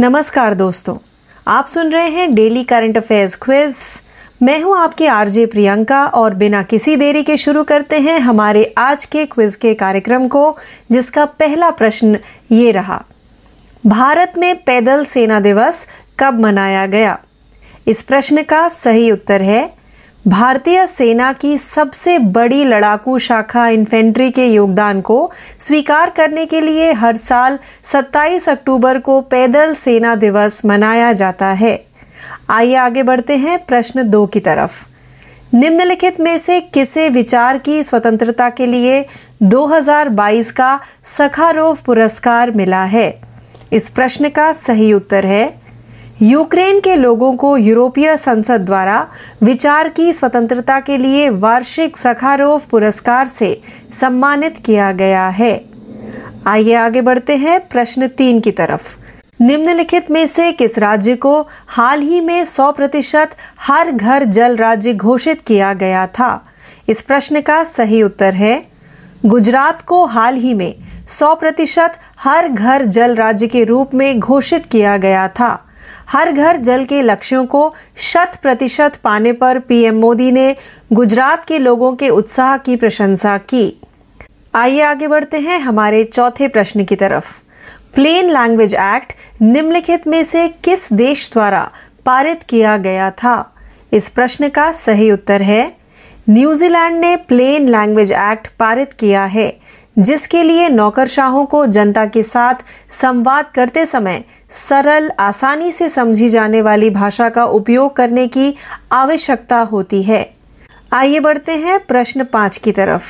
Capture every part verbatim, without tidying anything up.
नमस्कार दोस्तों, आप सुन रहे हैं डेली करंट अफेयर्स क्विज। मैं हूं आपकी आरजे प्रियंका और बिना किसी देरी के शुरू करते हैं हमारे आज के क्विज के कार्यक्रम को, जिसका पहला प्रश्न ये रहा। भारत में पैदल सेना दिवस कब मनाया गया? इस प्रश्न का सही उत्तर है भारतीय सेना की सबसे बड़ी लड़ाकू शाखा इन्फेंट्री के योगदान को स्वीकार करने के लिए हर साल सत्ताईस अक्टूबर को पैदल सेना दिवस मनाया जाता है। आइए आगे बढ़ते हैं प्रश्न दो की तरफ। निम्नलिखित में से किसे विचार की स्वतंत्रता के लिए दो हज़ार बाईस का सखारोव पुरस्कार मिला है? इस प्रश्न का सही उत्तर है यूक्रेन के लोगों को यूरोपीय संसद द्वारा विचार की स्वतंत्रता के लिए वार्षिक सखारोव पुरस्कार से सम्मानित किया गया है। आइए आगे बढ़ते हैं प्रश्न तीन की तरफ। निम्नलिखित में से किस राज्य को हाल ही में सौ प्रतिशत हर घर जल राज्य घोषित किया गया था? इस प्रश्न का सही उत्तर है गुजरात को हाल ही में सौ प्रतिशत हर घर जल राज्य के रूप में घोषित किया गया था। हर घर जल के लक्ष्यों को शत प्रतिशत पाने पर पीएम मोदी ने गुजरात के लोगों के उत्साह की प्रशंसा की। आइए आगे बढ़ते हैं हमारे चौथे प्रश्न की तरफ। प्लेन लैंग्वेज एक्ट निम्नलिखित में से किस देश द्वारा पारित किया गया था? इस प्रश्न का सही उत्तर है न्यूजीलैंड ने प्लेन लैंग्वेज एक्ट पारित किया है, जिसके लिए नौकरशाहों को जनता के साथ संवाद करते समय सरल, आसानी से समझी जाने वाली भाषा का उपयोग करने की आवश्यकता होती है। आइए बढ़ते हैं प्रश्न पाँच की तरफ।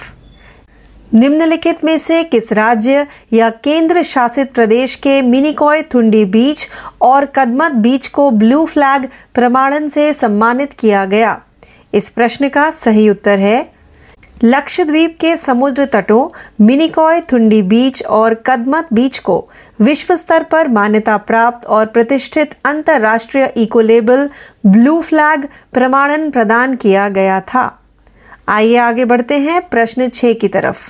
निम्नलिखित में से किस राज्य या केंद्र शासित प्रदेश के मिनिकॉय थुंडी बीच और कदमत बीच को ब्लू फ्लैग प्रमाणन से सम्मानित किया गया? इस प्रश्न का सही उत्तर है लक्षद्वीप के समुद्र तटों मिनिकॉय थुंडी बीच और कदमत बीच को विश्व स्तर पर मान्यता प्राप्त और प्रतिष्ठित अंतर्राष्ट्रीय इकोलेबल ब्लू फ्लैग प्रमाणन प्रदान किया गया था। आइए आगे बढ़ते हैं प्रश्न छः की तरफ।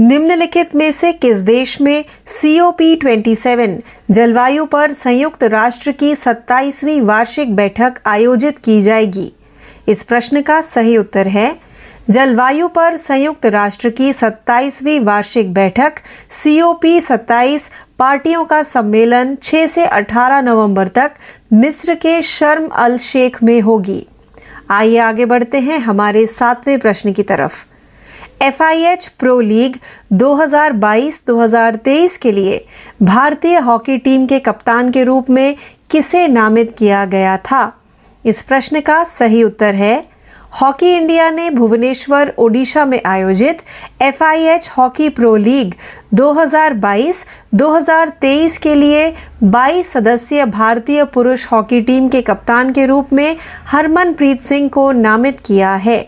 निम्नलिखित में से किस देश में सी ओ पी सत्ताईस जलवायु पर संयुक्त राष्ट्र की सत्ताईसवीं वार्षिक बैठक आयोजित की जाएगी? इस प्रश्न का सही उत्तर है जलवायु पर संयुक्त राष्ट्र की सत्ताईसवीं वार्षिक बैठक सी ओ पी सत्ताईस पार्टियों का सम्मेलन छह से अठारह नवंबर तक मिस्र के शर्म अल शेख में होगी। आइए आगे बढ़ते हैं हमारे सातवें प्रश्न की तरफ। F I H pro league दो हज़ार बाईस दो हज़ार तेईस के लिए भारतीय हॉकी टीम के कप्तान के रूप में किसे नामित किया गया था? इस प्रश्न का सही उत्तर है हॉकी इंडिया ने भुवनेश्वर, ओडिशा में आयोजित F I H hockey pro league दो हज़ार बाईस दो हज़ार तेईस के लिए बाईस सदस्यीय भारतीय पुरुष हॉकी टीम के कप्तान के रूप में हरमनप्रीत सिंह को नामित किया है।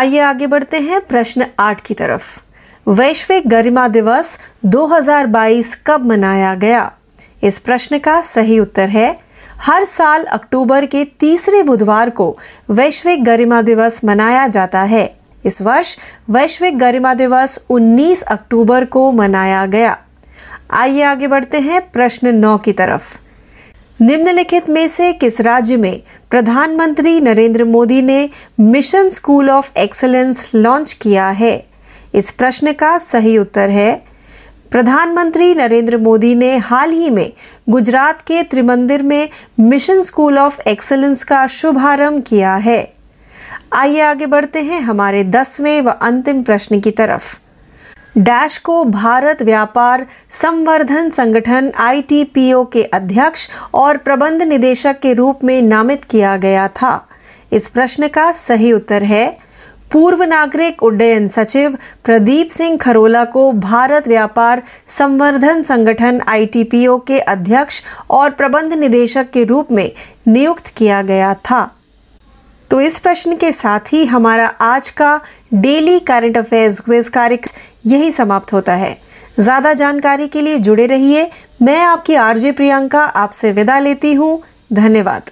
आइए आगे बढ़ते हैं प्रश्न आठ की तरफ। वैश्विक गरिमा दिवस दो हज़ार बाईस कब मनाया गया? इस प्रश्न का सही उत्तर है हर साल अक्टूबर के तीसरे बुधवार को वैश्विक गरिमा दिवस मनाया जाता है। इस वर्ष वैश्विक गरिमा दिवस उन्नीस अक्टूबर को मनाया गया। आइए आगे बढ़ते हैं प्रश्न नौ की तरफ। निम्नलिखित में से किस राज्य में प्रधानमंत्री नरेंद्र मोदी ने mission school of excellence launch किया है? इस प्रश्न का सही उत्तर है प्रधानमंत्री नरेंद्र मोदी ने हाल ही में गुजरात के त्रिमंदिर में मिशन स्कूल ऑफ एक्सेलेंस का शुभारंभ किया है। आइए आगे बढ़ते हैं हमारे दसवें व अंतिम प्रश्न की तरफ। डैश को भारत व्यापार संवर्धन संगठन आई टी पी ओ के अध्यक्ष और प्रबंध निदेशक के रूप में नामित किया गया था। इस प्रश्न का सही उत्तर है पूर्व नागरिक उड्डयन सचिव प्रदीप सिंह खरोला को भारत व्यापार संवर्धन संगठन आई टी पी ओ के अध्यक्ष और प्रबंध निदेशक के रूप में नियुक्त किया गया था। तो इस प्रश्न के साथ ही हमारा आज का डेली करंट अफेयर्स क्विज कार्यक्रम यही समाप्त होता है। ज्यादा जानकारी के लिए जुड़े रहिए। मैं आपकी आरजे प्रियंका आपसे विदा लेती हूँ। धन्यवाद।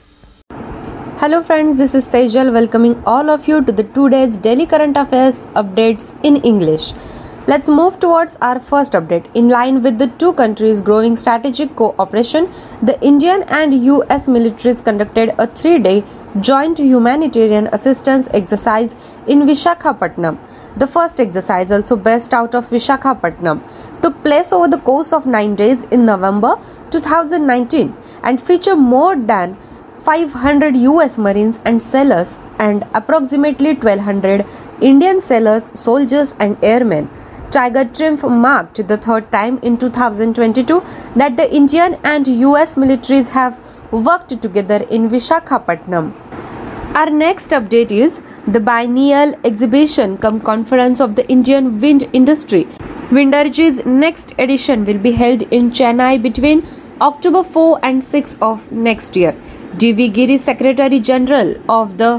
Hello friends, this is Tejal welcoming all of you to the two days daily current affairs updates in English. Let's move towards our first update. In line with the two countries' growing strategic cooperation, the Indian and U S militaries conducted a three-day joint humanitarian assistance exercise in Visakhapatnam. The first exercise, also based out of Visakhapatnam, took place over the course of nine days in November two thousand nineteen and featured more than five hundred U S Marines and sailors and approximately twelve hundred Indian sailors, soldiers and airmen. Tiger Triumph marked the third time in two thousand twenty-two that the Indian and U S militaries have worked together in Visakhapatnam. Our next update is the biennial exhibition cum conference of the Indian wind industry. Windergy's next edition will be held in Chennai between October fourth and sixth of next year. D V Giri, Secretary General of the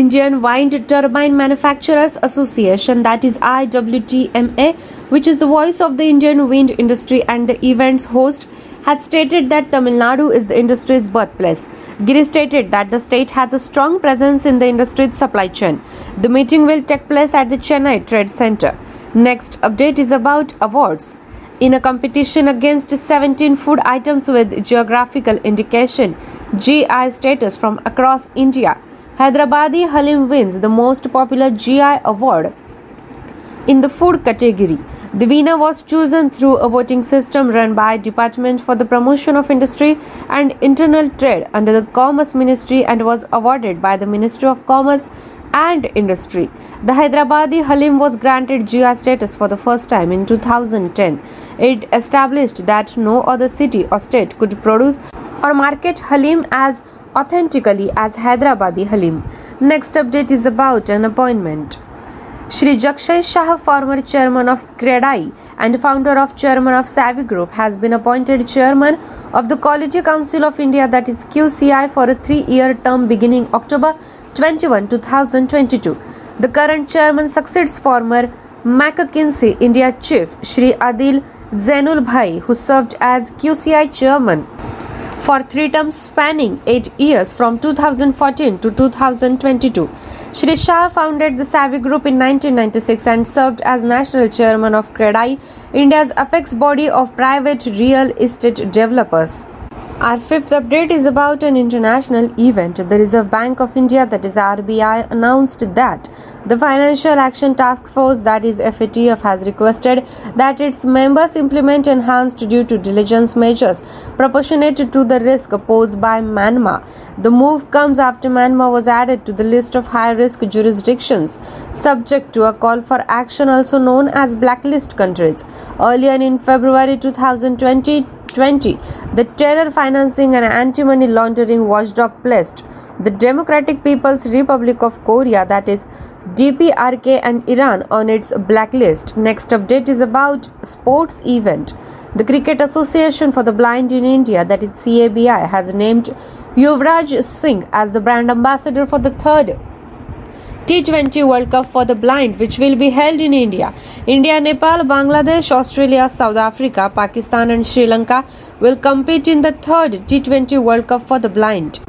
Indian Wind Turbine Manufacturers Association, that is I W T M A, which is the voice of the Indian wind industry and the event's host, had stated that Tamil Nadu is the industry's birthplace. Giri stated that the state has a strong presence in the industry's supply chain. The meeting will take place at the Chennai Trade Center. Next update is about awards. In a competition against seventeen food items with geographical indication G I status from across India, Hyderabadi Halim wins the most popular G I award in the food category. The winner was chosen through a voting system run by Department for the Promotion of Industry and Internal Trade under the Commerce Ministry and was awarded by the Ministry of Commerce and Industry. The Hyderabadi Halim was granted G I status for the first time in two thousand ten. It established that no other city or state could produce or market Halim as authentically as Hyderabadi Halim. Next update is about an appointment. Shri Jakshay Shah, former chairman of CREDAI and founder of chairman of Savvy Group, has been appointed chairman of the Quality Council of India, that is Q C I, for a three-year term beginning October twenty-first, two thousand twenty-two. The current chairman succeeds former McKinsey India chief Shri Adil Zainul Bhai, who served as Q C I chairman for three terms spanning eight years from two thousand fourteen to two thousand twenty-two. Shri Shah founded the Savvy Group in nineteen ninety-six and served as national chairman of CREDAI, India's apex body of private real estate developers. Our fifth update is about an international event. The Reserve Bank of India, that is R B I, announced that the Financial Action Task Force, that is F A T F, has requested that its members implement enhanced due to diligence measures proportionate to the risk posed by Myanmar. The move comes after Myanmar was added to the list of high-risk jurisdictions subject to a call for action, also known as blacklist countries. Earlier in February two thousand twenty, the Terror Financing and Anti-Money Laundering Watchdog pledged the Democratic People's Republic of Korea, that is D P R K, and Iran on its blacklist. Next update is about sports event. The Cricket Association for the Blind in India, that is C A B I, has named Yuvraj Singh as the brand ambassador for the third T twenty World Cup for the Blind, which will be held in India. India, Nepal, Bangladesh, Australia, South Africa, Pakistan and Sri Lanka will compete in the third T twenty World Cup for the Blind.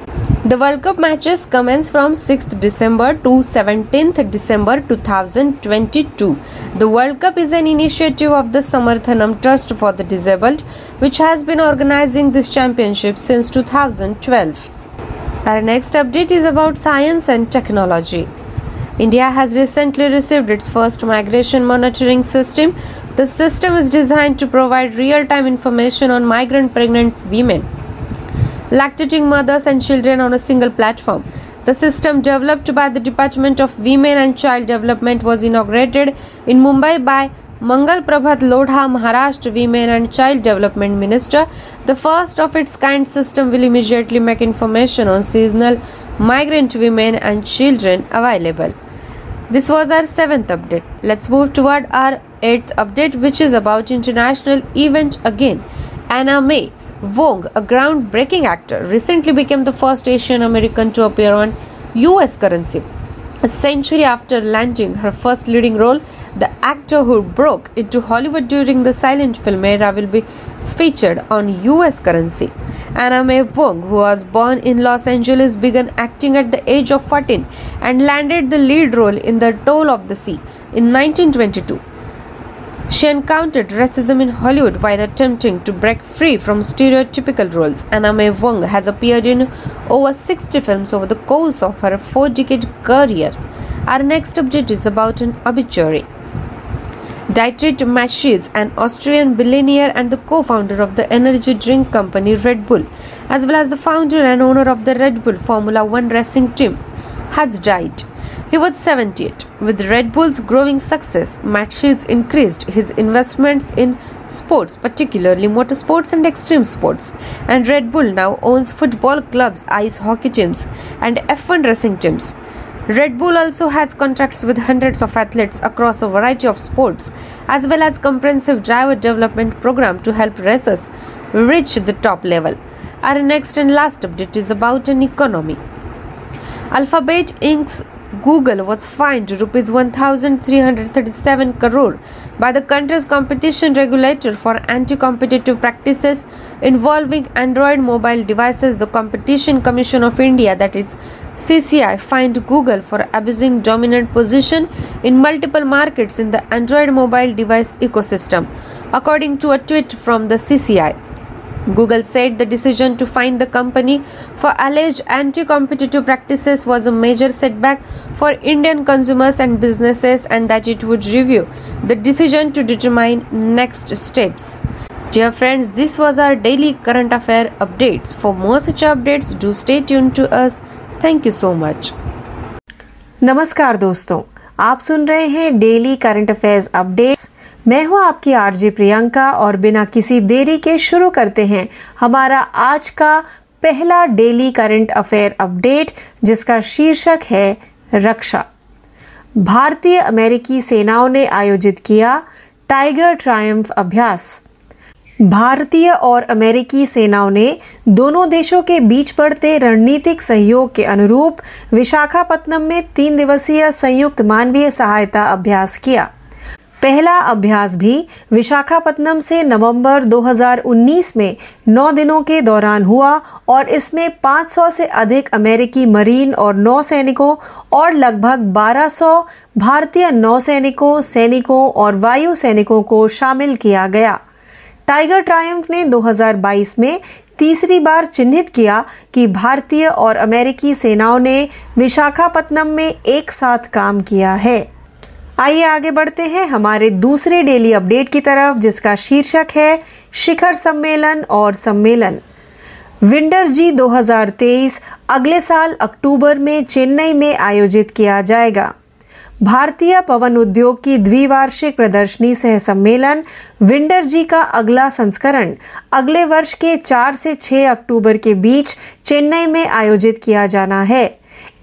The World Cup matches commence from sixth December to seventeenth December two thousand twenty-two. The World Cup is an initiative of the Samarthanam Trust for the Disabled, which has been organizing this championship since two thousand twelve. Our next update is about science and technology. India has recently received its first migration monitoring system. The system is designed to provide real-time information on migrant pregnant women, lactating mothers and children on a single platform. The system, developed by the Department of Women and Child Development, was inaugurated in Mumbai by Mangal Prabhat Lodha, Maharashtra Women and Child Development Minister. The first of its kind system will immediately make information on seasonal migrant women and children available. This was our seventh update. Let's move toward our eighth update, which is about international event again. Anna May Wong, a groundbreaking actor, recently became the first Asian American to appear on U S currency. A century after landing her first leading role, the actor who broke into Hollywood during the silent film era will be featured on U S currency. Anna May Wong, who was born in Los Angeles, began acting at the age of fourteen and landed the lead role in The Toll of the Sea in nineteen twenty-two. She encountered racism in Hollywood while attempting to break free from stereotypical roles. Anna May Wong has appeared in over sixty films over the course of her four-decade career. Our next update is about an obituary. Dietrich Mateschitz, an Austrian billionaire and the co-founder of the energy drink company Red Bull, as well as the founder and owner of the Red Bull Formula One racing team, has died. He was seventy-eight. With Red Bull's growing success, Mateschitz increased his investments in sports, particularly motorsports and extreme sports. And Red Bull now owns football clubs, ice hockey teams, and F one racing teams. Red Bull also has contracts with hundreds of athletes across a variety of sports, as well as comprehensive driver development program to help racers reach the top level. Our next and last update is about an economy. Alphabet Incorporated's Google was fined rupees one thousand three hundred thirty-seven crore by the country's competition regulator for anti-competitive practices involving Android mobile devices. The Competition Commission of India, that is C C I, fined Google for abusing dominant position in multiple markets in the Android mobile device ecosystem, according to a tweet from the C C I. Google said the decision to fine the company for alleged anti-competitive practices was a major setback for Indian consumers and businesses, and that it would review the decision to determine next steps. Dear friends, this was our daily current affair updates. For more such updates, do stay tuned to us. Thank you so much. नमस्कार दोस्तों, आप सुन रहे हैं daily current affairs updates. मैं हूँ आपकी RJ Priyanka और बिना किसी देरी के शुरू करते हैं हमारा आज का पहला डेली करंट अफेयर अपडेट, जिसका शीर्षक है रक्षा. भारतीय अमेरिकी सेनाओं ने आयोजित किया टाइगर ट्रायम्फ अभ्यास. भारतीय और अमेरिकी सेनाओं ने दोनों देशों के बीच बढ़ते रणनीतिक सहयोग के अनुरूप विशाखापत्तनम में तीन दिवसीय संयुक्त मानवीय सहायता अभ्यास किया. पहला अभ्यास भी विशाखापत्तनम से नवंबर दो हज़ार उन्नीस में नौ दिनों के दौरान हुआ और इसमें पाँच सौ से अधिक अमेरिकी मरीन और नौसैनिकों और लगभग बारह सौ भारतीय नौसैनिकों, सैनिकों और वायु सैनिकों को शामिल किया गया. टाइगर ट्रायम्फ ने दो हज़ार बाईस में तीसरी बार चिन्हित किया कि भारतीय और अमेरिकी सेनाओं ने विशाखापत्तनम में एक साथ काम किया है. आइए आगे बढ़ते हैं हमारे दूसरे डेली अपडेट की तरफ, जिसका शीर्षक है शिखर सम्मेलन और सम्मेलन. विंडर जी दो हज़ार तेईस अगले साल अक्टूबर में चेन्नई में आयोजित किया जाएगा. भारतीय पवन उद्योग की द्विवार्षिक प्रदर्शनी सह सम्मेलन विंडर जी का अगला संस्करण अगले वर्ष के चार से छह अक्टूबर के बीच चेन्नई में आयोजित किया जाना है.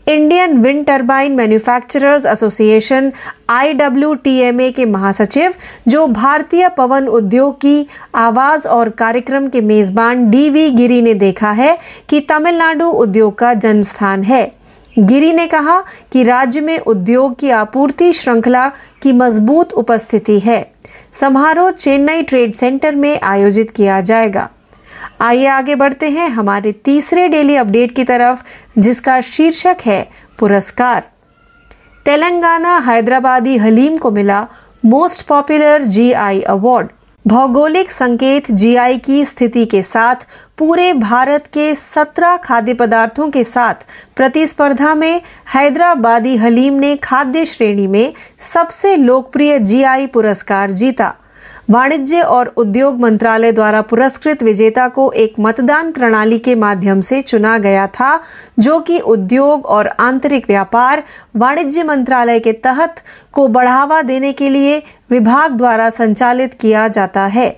Indian wind turbine manufacturers Association I W T M A के महासचिव, जो भारतीय पवन उद्योग की आवाज़ और कार्यक्रम के मेज़बान डी वी गिरी ने देखा है कि तमिलनाडु उद्योग का जन्म स्थान है. गिरी ने कहा कि राज्य में उद्योग की आपूर्ति श्रृंखला की मजबूत उपस्थिति है. समारोह चेन्नई ट्रेड सेंटर में आयोजित किया जाएगा. आइए आगे बढ़ते हैं हमारे तीसरे डेली अपडेट की तरफ, जिसका शीर्षक है पुरस्कार. तेलंगाना हैदराबादी हलीम को मिला most popular G I award. भौगोलिक संकेत जी आई की स्थिति के साथ पूरे भारत के सत्रह खाद्य पदार्थों के साथ प्रतिस्पर्धा में हैदराबादी हलीम ने खाद्य श्रेणी में सबसे लोकप्रिय जी आई पुरस्कार जीता. वाणिज्य और उद्योग मंत्रालय द्वारा पुरस्कृत विजेता को एक मतदान प्रणाली के माध्यम से चुना गया था, जो कि उद्योग और आंतरिक व्यापार वाणिज्य मंत्रालय के तहत को बढ़ावा देने के लिए विभाग द्वारा संचालित किया जाता है.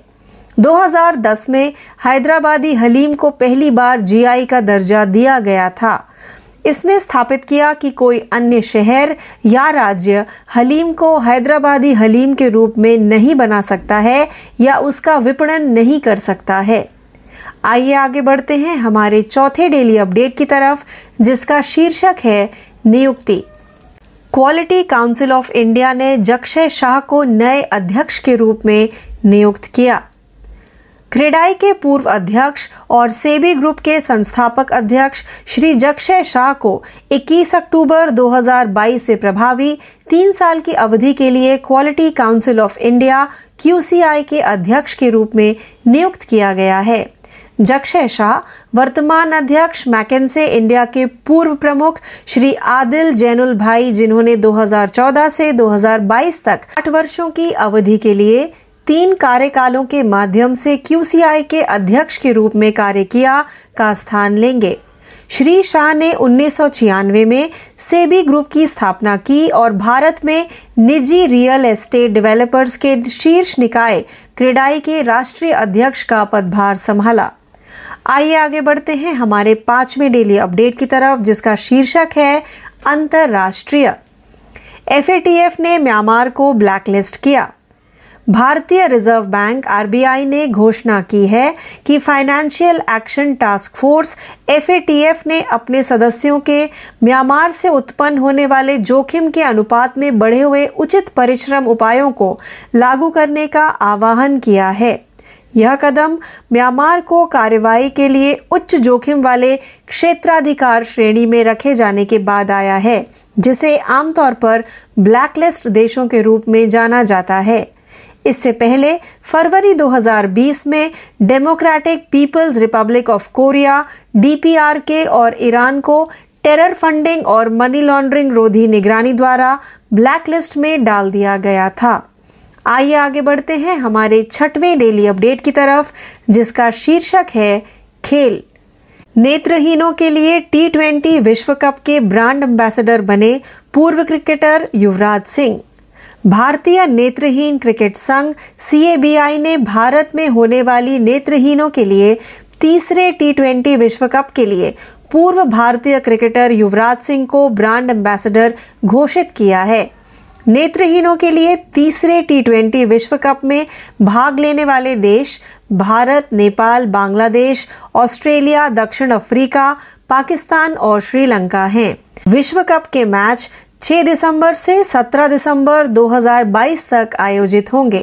दो हज़ार दस में हैदराबादी हलीम को पहली बार जी आई का दर्जा दिया गया था. इसने स्थापित किया कि कोई अन्य शहर या राज्य हलीम को हैदराबादी हलीम के रूप में नहीं बना सकता है या उसका विपणन नहीं कर सकता है. आइए आगे बढ़ते हैं हमारे चौथे डेली अपडेट की तरफ, जिसका शीर्षक है नियुक्ति. क्वालिटी काउंसिल ऑफ इंडिया ने जक्षय शाह को नए अध्यक्ष के रूप में नियुक्त किया. क्रेडाई के पूर्व अध्यक्ष और सेबी ग्रुप के संस्थापक अध्यक्ष श्री जक्षय शाह को इक्कीस अक्टूबर दो हज़ार बाईस से प्रभावी तीन साल की अवधि के लिए quality council of India QCI के अध्यक्ष के रूप में नियुक्त किया गया है। जक्षय शाह वर्तमान अध्यक्ष मैकेंसे इंडिया के पूर्व प्रमुख श्री आदिल जैनुल भाई, जिन्होंने दो हज़ार चौदह से दो हज़ार बाईस तक आठ वर्षों की अवधि के लिए तीन कार्यकालों के माध्यम से क्यूसीआई के अध्यक्ष के रूप में कार्य किया, का स्थान लेंगे। श्री शाह ने उन्नीस सौ छियानवे में सेबी ग्रुप की स्थापना की और भारत में निजी रियल एस्टेट डेवलपर्स के शीर्ष निकाय क्रेडाई के राष्ट्रीय अध्यक्ष का पदभार संभाला। आइए आगे बढ़ते हैं हमारे पांचवें डेली अपडेट की तरफ, जिसका शीर्षक है अंतरराष्ट्रीय। एफ ए टी एफ ने म्यांमार को ब्लैकलिस्ट किया। भारतीय reserve bank R B I ने घोषणा की है कि financial action task force F A T F ने अपने सदस्यों के म्यांमार से उत्पन्न होने वाले जोखिम के अनुपात में बढ़े हुए उचित परिश्रम उपायों को लागू करने का आह्वान किया है। यह कदम म्यांमार को कार्रवाई के लिए उच्च जोखिम वाले क्षेत्राधिकार श्रेणी में रखे जाने के बाद आया है, जिसे आमतौर पर ब्लैकलिस्ट देशों के रूप में जाना जाता है। इससे पहले फरवरी दो हज़ार बीस में democratic people's Republic of Korea D P R K और ईरान को टेरर फंडिंग और मनी लॉन्ड्रिंग रोधी निगरानी द्वारा ब्लैकलिस्ट में डाल दिया गया था। आइए आगे बढ़ते हैं हमारे छठवें डेली अपडेट की तरफ, जिसका शीर्षक है खेल। नेत्रहीनों के लिए टी ट्वेंटी विश्व कप के ब्रांड एम्बेसडर बने पूर्व क्रिकेटर युवराज सिंह। भारतीय नेत्रहीन क्रिकेट संघ सी ए बी आई ने भारत में होने वाली नेत्रहीनों के लिए तीसरे टी ट्वेंटी विश्व कप के लिए पूर्व भारतीय क्रिकेटर युवराज सिंह को ब्रांड एम्बेसडर घोषित किया है। नेत्रहीनों के लिए तीसरे टी ट्वेंटी विश्व कप में भाग लेने वाले देश भारत, नेपाल, बांग्लादेश, ऑस्ट्रेलिया, दक्षिण अफ्रीका, पाकिस्तान और श्रीलंका हैं। विश्व कप के मैच छह दिसंबर से सत्रह दिसंबर दो हज़ार बाईस तक आयोजित होंगे।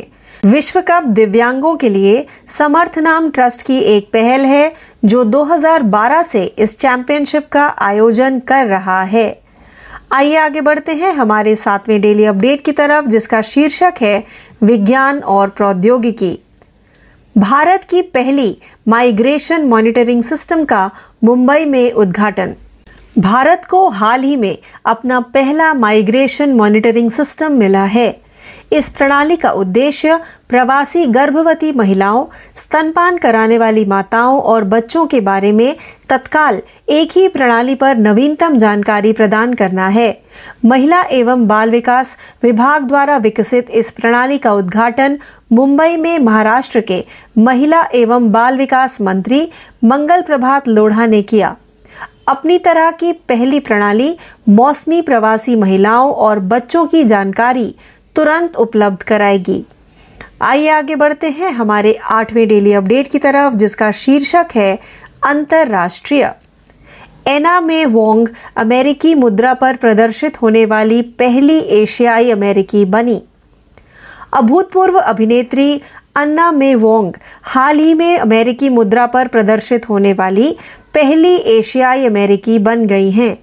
विश्व कप दिव्यांगों के लिए समर्थ नाम ट्रस्ट की एक पहल है, जो दो हज़ार बारह से इस चैंपियनशिप का आयोजन कर रहा है। आइए आगे बढ़ते हैं हमारे सातवें डेली अपडेट की तरफ, जिसका शीर्षक है विज्ञान और प्रौद्योगिकी। भारत की पहली माइग्रेशन मॉनिटरिंग सिस्टम का मुंबई में उद्घाटन। भारत को हाल ही में अपना पहला माइग्रेशन मॉनिटरिंग सिस्टम मिला है। इस प्रणाली का उद्देश्य प्रवासी गर्भवती महिलाओं, स्तनपान कराने वाली माताओं और बच्चों के बारे में तत्काल एक ही प्रणाली पर नवीनतम जानकारी प्रदान करना है। महिला एवं बाल विकास विभाग द्वारा विकसित इस प्रणाली का उद्घाटन मुंबई में महाराष्ट्र के महिला एवं बाल विकास मंत्री मंगल प्रभात लोढ़ा ने किया। अपनी तरह की पहली प्रणाली मौसमी प्रवासी महिलाओं और बच्चों की जानकारी तुरंत उपलब्ध कराएगी। आइए आगे बढ़ते हैं हमारे आठवें डेली अपडेट की तरफ, जिसका शीर्षक है अंतरराष्ट्रीय। एना मे वोंग अमेरिकी मुद्रा पर प्रदर्शित होने वाली पहली एशियाई अमेरिकी बनी। अभूतपूर्व अभिनेत्री अन्ना मे वोंग हाल ही में अमेरिकी मुद्रा पर प्रदर्शित होने वाली पहली एशियाई अमेरिकी बन गई हैं।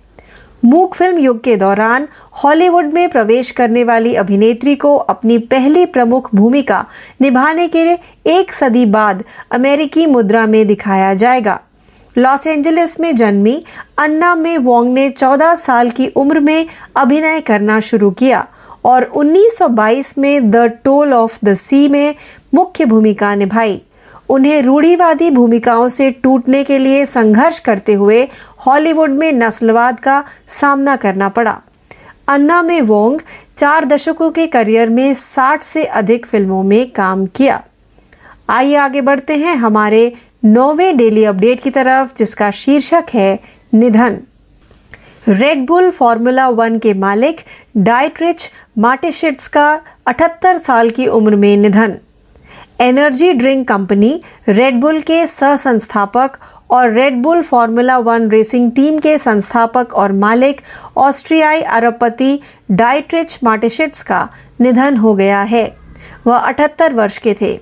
मूक फिल्म युग के दौरान हॉलीवुड में प्रवेश करने वाली अभिनेत्री को अपनी पहली प्रमुख भूमिका निभाने के एक सदी बाद अमेरिकी मुद्रा में दिखाया जाएगा। लॉस एंजलिस में जन्मी अन्ना मे वोंग ने चौदह साल की उम्र में अभिनय करना शुरू किया और उन्नीस सौ बाईस में the toll of the C में मुख्य भूमिका निभाई। उन्हें रूढ़िवादी भूमिकाओं से टूटने के लिए संघर्ष करते हुए हॉलीवुड में नस्लवाद का सामना करना पड़ा। अन्ना मे वोंग चार दशकों के करियर में साठ से अधिक फिल्मों में काम किया। आइए आगे बढ़ते हैं हमारे नौवें डेली अपडेट की तरफ, जिसका शीर्षक है निधन। रेड बुल फॉर्मूला वन के मालिक डाइटरिच मार्टिशिट्स का अठहत्तर साल की उम्र में निधन। Energy drink company red boule के सह संस्थापक और red boule Formula One racing team के संस्थापक और मालिक ऑस्ट्रियाई अरबपति डाइटरिच मार्टिशिट्स का निधन हो गया है। वह अठहत्तर वर्ष के थे।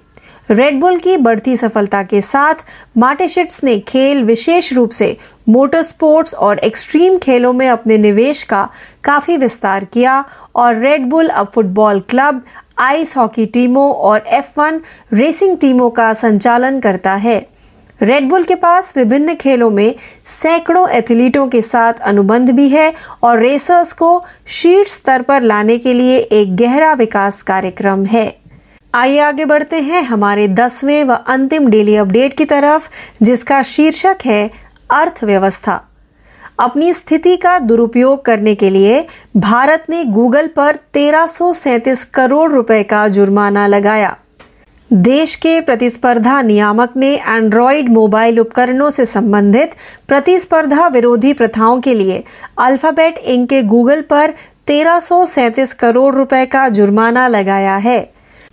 रेडबुल की बढ़ती सफलता के साथ मार्टेशिट्स ने खेल, विशेष रूप से मोटर स्पोर्ट्स और एक्सट्रीम खेलों में अपने निवेश का काफी विस्तार किया और रेडबुल अब फुटबॉल क्लब, आइस हॉकी टीमों और एफ वन रेसिंग टीमों का संचालन करता है। रेडबुल के पास विभिन्न खेलों में सैकड़ों एथलीटों के साथ अनुबंध भी है और रेसर्स को शीर्ष स्तर पर लाने के लिए एक गहरा विकास कार्यक्रम है। आइए आगे बढ़ते हैं हमारे दसवें व अंतिम डेली अपडेट की तरफ, जिसका शीर्षक है अर्थव्यवस्था। अपनी स्थिति का दुरुपयोग करने के लिए भारत ने गूगल पर तेरह सौ सैंतीस करोड़ रुपए का जुर्माना लगाया। देश के प्रतिस्पर्धा नियामक ने एंड्रॉयड मोबाइल उपकरणों से संबंधित प्रतिस्पर्धा विरोधी प्रथाओं के लिए अल्फाबेट इंक के गूगल पर तेरह सौ सैंतीस करोड़ रुपए का जुर्माना लगाया है।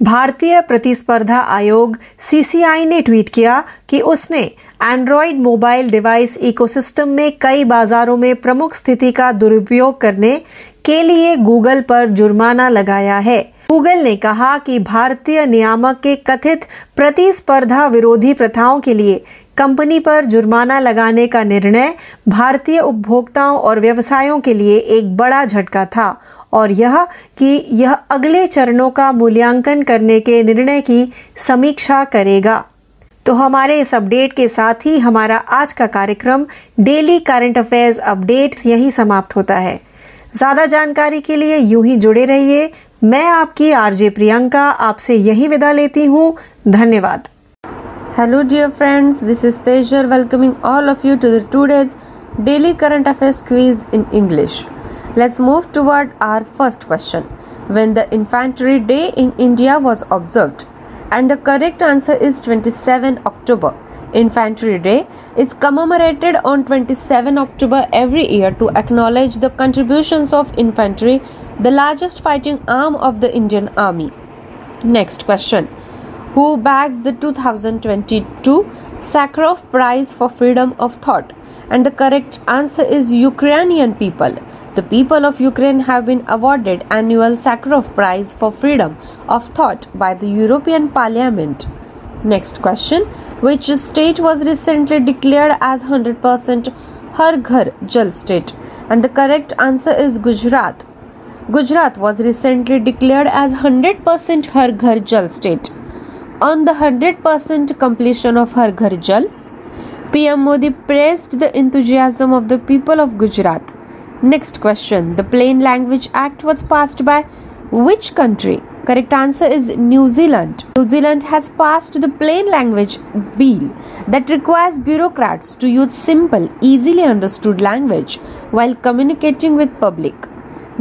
भारतीय प्रतिस्पर्धा आयोग सी सी आई ने ट्वीट किया कि उसने एंड्रॉयड मोबाइल डिवाइस इकोसिस्टम में कई बाजारों में प्रमुख स्थिति का दुरुपयोग करने के लिए गूगल पर जुर्माना लगाया है। गूगल ने कहा कि भारतीय नियामक के कथित प्रतिस्पर्धा विरोधी प्रथाओं के लिए कंपनी पर जुर्माना लगाने का निर्णय भारतीय उपभोक्ताओं और व्यवसायों के लिए एक बड़ा झटका था और यह कि यह अगले चरणों का मूल्यांकन करने के निर्णय की समीक्षा करेगा। तो हमारे इस अपडेट के साथ ही हमारा आज का कार्यक्रम डेली करंट अफेयर्स अपडेट्स यहीं समाप्त होता है। ज्यादा जानकारी के लिए यूं ही जुड़े रहिए। मैं आपकी आरजे प्रियंका आपसे यही विदा लेती हूँ। धन्यवाद। Hello dear friends, this is तेजर welcoming all of you to the today's daily current affairs quiz in English. Let's move toward our first question. When the infantry day in India was observed? And the correct answer is twenty-seventh October. Infantry Day is commemorated on twenty-seventh October every year to acknowledge the contributions of infantry, the largest fighting arm of the Indian Army. Next question. Who bags the twenty twenty-two Sakharov Prize for Freedom of Thought? And the correct answer is Ukrainian people. The people of Ukraine have been awarded annual Sakharov Prize for Freedom of Thought by the European Parliament. Next question. Which state was recently declared as one hundred percent Har Ghar Jal state? And the correct answer is Gujarat. Gujarat was recently declared as one hundred percent Har Ghar Jal state. On the one hundred percent completion of Har Ghar Jal, P M Modi praised the enthusiasm of the people of Gujarat. Next question. The Plain Language Act was passed by which country? Correct answer is New Zealand. New Zealand has passed the Plain Language Bill that requires bureaucrats to use simple, easily understood language while communicating with public.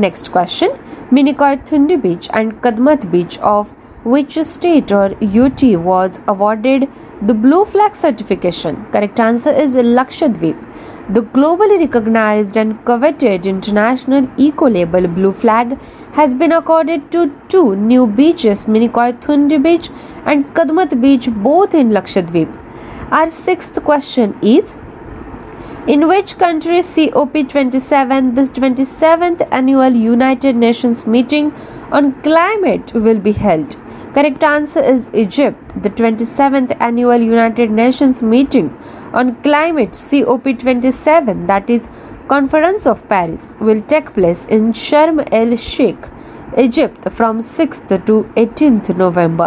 Next question. Minikoy Thundi Beach and Kadmat Beach of which state or U T was awarded the Blue Flag certification? Correct answer is Lakshadweep. The globally recognized and coveted international eco-label Blue Flag has been accorded to two new beaches, Minikoy Thundi Beach and Kadmat Beach, both in Lakshadweep. Our sixth question is, in which country C O P twenty-seven, the twenty-seventh annual United Nations meeting on climate will be held? Correct answer is Egypt. The twenty-seventh annual United Nations meeting on climate C O P twenty-seven, that is Conference of Paris, will take place in Sharm El Sheikh, Egypt from sixth to eighteenth November.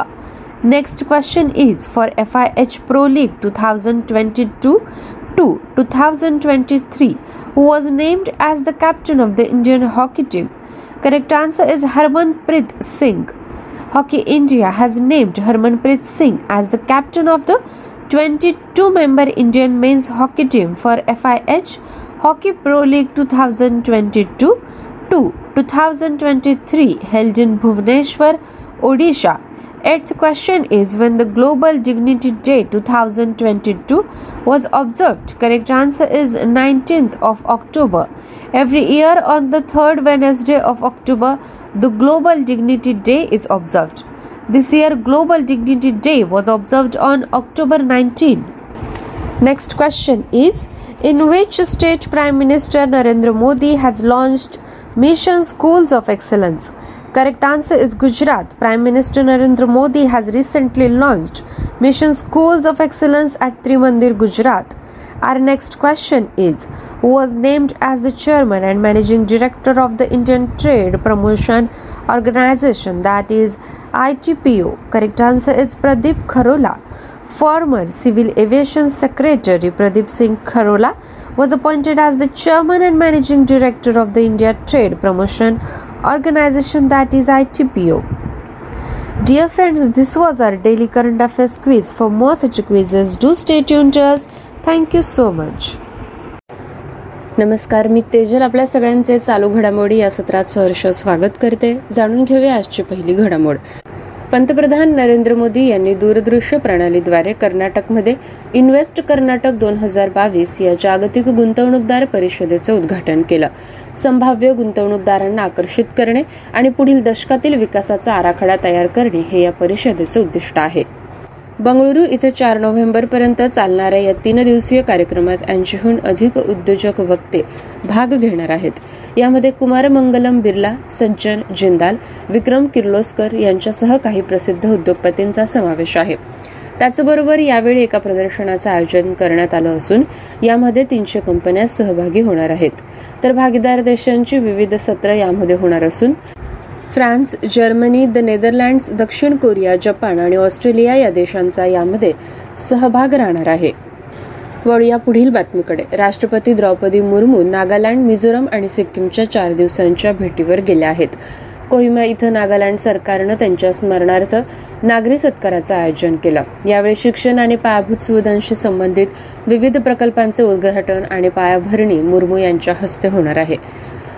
Next question is, for F I H Pro League twenty twenty-two to twenty twenty-three, who was named as the captain of the Indian hockey team? Correct answer is Harmanpreet Singh. Hockey India has named Harmanpreet Singh as the captain of the twenty-two member Indian men's hockey team for F I H Hockey Pro League twenty twenty-two to twenty twenty-three held in Bhubaneswar, Odisha. Eighth question is, when the Global Dignity Day twenty twenty-two was observed? Correct answer is nineteenth of October. Every year on the third Wednesday of October, the Global Dignity Day is observed. This year, Global Dignity Day was observed on October nineteenth. Next question is, in which state Prime Minister Narendra Modi has launched Mission Schools of Excellence? Correct answer is Gujarat. Prime Minister Narendra Modi has recently launched Mission Schools of Excellence at Trimandir, Gujarat. Our next question is, who was named as the chairman and managing director of the Indian Trade Promotion Organization, that is I T P O? Correct answer is Pradeep Kharola. Former Civil Aviation Secretary Pradeep Singh Kharola was appointed as the chairman and managing director of the India Trade Promotion Organization, that is I T P O. Dear friends, this was our daily current affairs quiz. For more such quizzes, do stay tuned to us. Thank you so much. नमस्कार, मी तेजल आपल्या सगळ्यांचे चालू घडामोडी या सत्रात सहर्ष स्वागत करते. जाणून घेऊया आजची पहिली घडामोड. पंतप्रधान नरेंद्र मोदी यांनी दूरदृश्य प्रणालीद्वारे कर्नाटकमध्ये इन्व्हेस्ट कर्नाटक दोन हजार बावीस या जागतिक गुंतवणूकदार परिषदेचं उद्घाटन केलं. संभाव्य गुंतवणूकदारांना आकर्षित करणे आणि पुढील दशकातील विकासाचा आराखडा तयार करणे हे या परिषदेचे उद्दिष्ट आहे. बंगळुरू इथं चार नोव्हेंबरपर्यंत चालणाऱ्या या तीन दिवसीय कार्यक्रमात ऐंशीहून अधिक उद्योजक वक्ते भाग घेणार आहेत. यामध्ये कुमार मंगलम बिर्ला, सज्जन जिंदाल, विक्रम किर्लोस्कर यांच्यासह काही प्रसिद्ध उद्योगपतींचा समावेश आहे. त्याचबरोबर यावेळी एका प्रदर्शनाचं आयोजन करण्यात आलं असून यामध्ये तीनशे कंपन्या सहभागी होणार आहेत. तर भागीदार देशांची विविध सत्रं यामध्ये होणार असून फ्रान्स, जर्मनी, द नेदरलँड्स, दक्षिण कोरिया, जपान आणि ऑस्ट्रेलिया या देशांचा यामध्ये सहभाग राहणार आहे. वळूया पुढील बातमीकडे. राष्ट्रपती द्रौपदी मुर्मू नागालँड, मिझोरम आणि सिक्कीमच्या चार दिवसांच्या भेटीवर गेल्या आहेत. कोहिमा इथं नागालँड सरकारनं त्यांच्या स्मरणार्थ नागरी सत्काराचं आयोजन केलं. यावेळी शिक्षण आणि पायाभूत सुविधांशी संबंधित विविध प्रकल्पांचे उद्घाटन आणि पायाभरणी मुर्मू यांच्या हस्ते होणार आहे.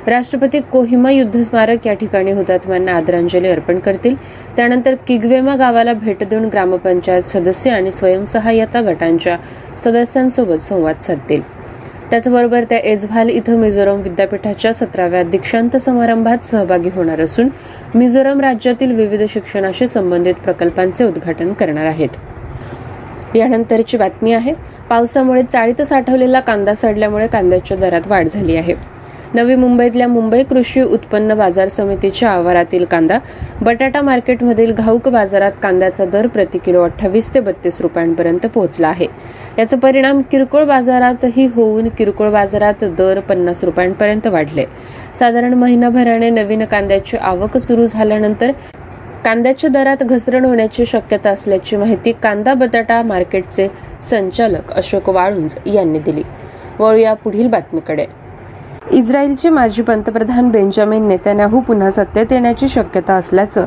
राष्ट्रपती कोहिमा युद्ध स्मारक या ठिकाणी हुतात्म्यांना आदरांजली अर्पण करतील. त्यानंतर किगवेमा गावाला भेट देऊन ग्रामपंचायत सदस्य आणि स्वयंसहाय्यता गटांच्या सदस्यांसोबत संवाद साधतील. त्याचबरोबर त्या एझव्हाल इथं मिझोरम विद्यापीठाच्या सतराव्या दीक्षांत समारंभात सहभागी होणार असून मिझोरम राज्यातील विविध शिक्षणाशी संबंधित प्रकल्पांचे उद्घाटन करणार आहेत. यानंतरची बातमी आहे. पावसामुळे चाळीत साठवलेला कांदा सडल्यामुळे कांद्याच्या दरात वाढ झाली आहे. नवी मुंबईतल्या मुंबई कृषी उत्पन्न बाजार समितीच्या आवारातील कांदा बटाटा मार्केटमधील घाऊक बाजारात कांद्याचा दर प्रति किलो अठ्ठावीस ते बत्तीस रुपयांपर्यंत पोहोचला आहे. याचा परिणाम किरकोळ बाजारातही होऊन किरकोळ बाजारात दर पन्नास रुपयांपर्यंत वाढले. साधारण महिनाभराने नवीन कांद्याची आवक सुरू झाल्यानंतर कांद्याच्या दरात घसरण होण्याची शक्यता असल्याची माहिती कांदा बटाटा मार्केटचे संचालक अशोक वाळुंज यांनी दिली. वळूया पुढील बातमीकडे. इस्रायलचे माजी पंतप्रधान बेंजामिन नेतन्याहू पुन्हा सत्तेत येण्याची शक्यता असल्याचं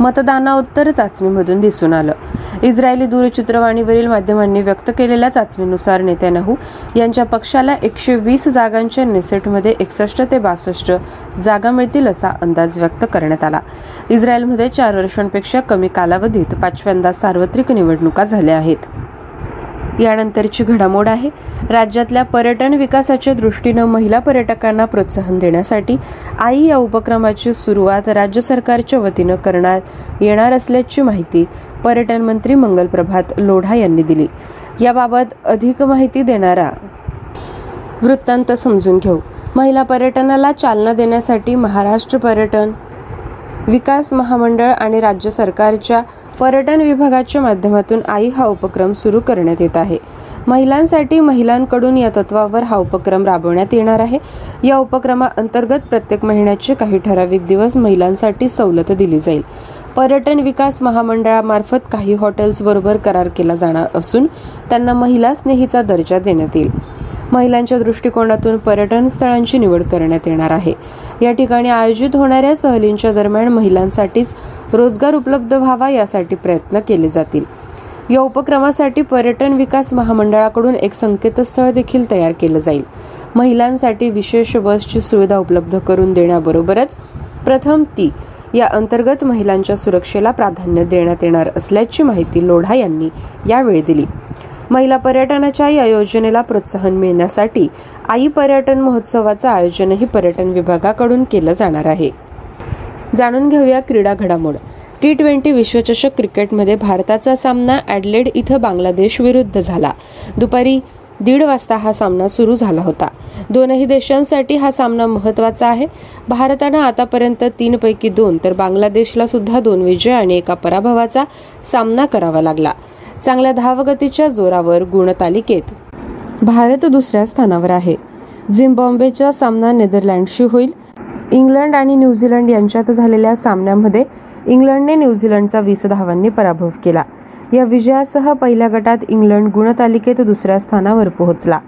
मतदानाोत्तर चाचणीमधून दिसून आलं. इस्रायली दूरचित्रवाणीवरील माध्यमांनी व्यक्त केलेल्या चाचणीनुसार नेतन्याहू यांच्या पक्षाला एकशे वीस जागांच्या नेसेटमध्ये एकसष्ट ते बासष्ट जागा मिळतील असा अंदाज व्यक्त करण्यात आला. इस्रायलमध्ये चार वर्षांपेक्षा कमी कालावधीत पाचव्यांदा सार्वत्रिक निवडणुका झाल्या आहेत. यानंतरची घडामोड आहे. राज्यातल्या पर्यटन विकासाच्या दृष्टीनं महिला पर्यटकांना प्रोत्साहन देण्यासाठी आई या उपक्रमाची सुरुवात राज्य सरकारच्या वतीनं करण्यात येणार असल्याची माहिती पर्यटन मंत्री मंगलप्रभात लोढा यांनी दिली. याबाबत अधिक माहिती देणारा वृत्तांत समजून घेऊ. महिला पर्यटनाला चालना देण्यासाठी महाराष्ट्र पर्यटन विकास महामंडळ आणि राज्य सरकारच्या पर्यटन विभागाच्या माध्यमातून आई हा उपक्रम सुरू करण्यात येत आहे. महिलांसाठी महिलांकडून या तत्वावर हा उपक्रम राबवण्यात येणार आहे. या उपक्रमाअंतर्गत प्रत्येक महिन्याचे काही ठराविक दिवस महिलांसाठी सवलत दिली जाईल. पर्यटन विकास महामंडळामार्फत काही हॉटेल्सबरोबर करार केला जाणार असून त्यांना महिला स्नेहीचा दर्जा देण्यात येईल. महिलांच्या दृष्टिकोनातून पर्यटन स्थळांची निवड करण्यात येणार आहे. या ठिकाणी आयोजित होणाऱ्या सहलींच्या दरम्यान महिलांसाठीच रोजगार उपलब्ध व्हावा यासाठी प्रयत्न केले जातील. या उपक्रमासाठी पर्यटन विकास महामंडळाकडून एक संकेतस्थळ देखील तयार केलं जाईल. महिलांसाठी विशेष बसची सुविधा उपलब्ध करून देण्याबरोबरच प्रथम ती या अंतर्गत महिलांच्या सुरक्षेला प्राधान्य देण्यात येणार असल्याची माहिती लोढा यांनी यावेळी दिली. महिला पर्यटनाच्या या योजनेला प्रोत्साहन मिळण्यासाठी आई पर्यटन महोत्सवाचं आयोजनही पर्यटन विभागाकडून केलं जाणार आहे. जाणून घेऊया क्रीडा घडामोड. टी ट्वेंटी विश्वचषक क्रिकेटमध्ये भारताचा सामना ॲडलेड इथं बांगलादेश विरुद्ध झाला. दुपारी दीड वाजता हा सामना सुरू झाला होता. दोनही देशांसाठी हा सामना महत्त्वाचा आहे. भारतानं आतापर्यंत तीन पैकी दोन तर बांगलादेशला सुद्धा दोन विजय आणि एका पराभवाचा सामना करावा लागला. चांगल्या धावगतीच्या जोरावर गुणतालिकेत भारत दुसऱ्या स्थानावर आहे. झिम्बाब्वेचा सामना नेदरलँडशी होईल. इंग्लंड आणि न्यूझीलंड यांच्यात झालेल्या सामन्यामध्ये इंग्लंडने न्यूझीलंडचा वीस धावांनी पराभव केला. या विजयासह पहिल्या गटात इंग्लंड गुणतालिकेत दुसऱ्या स्थानावर पोहोचला.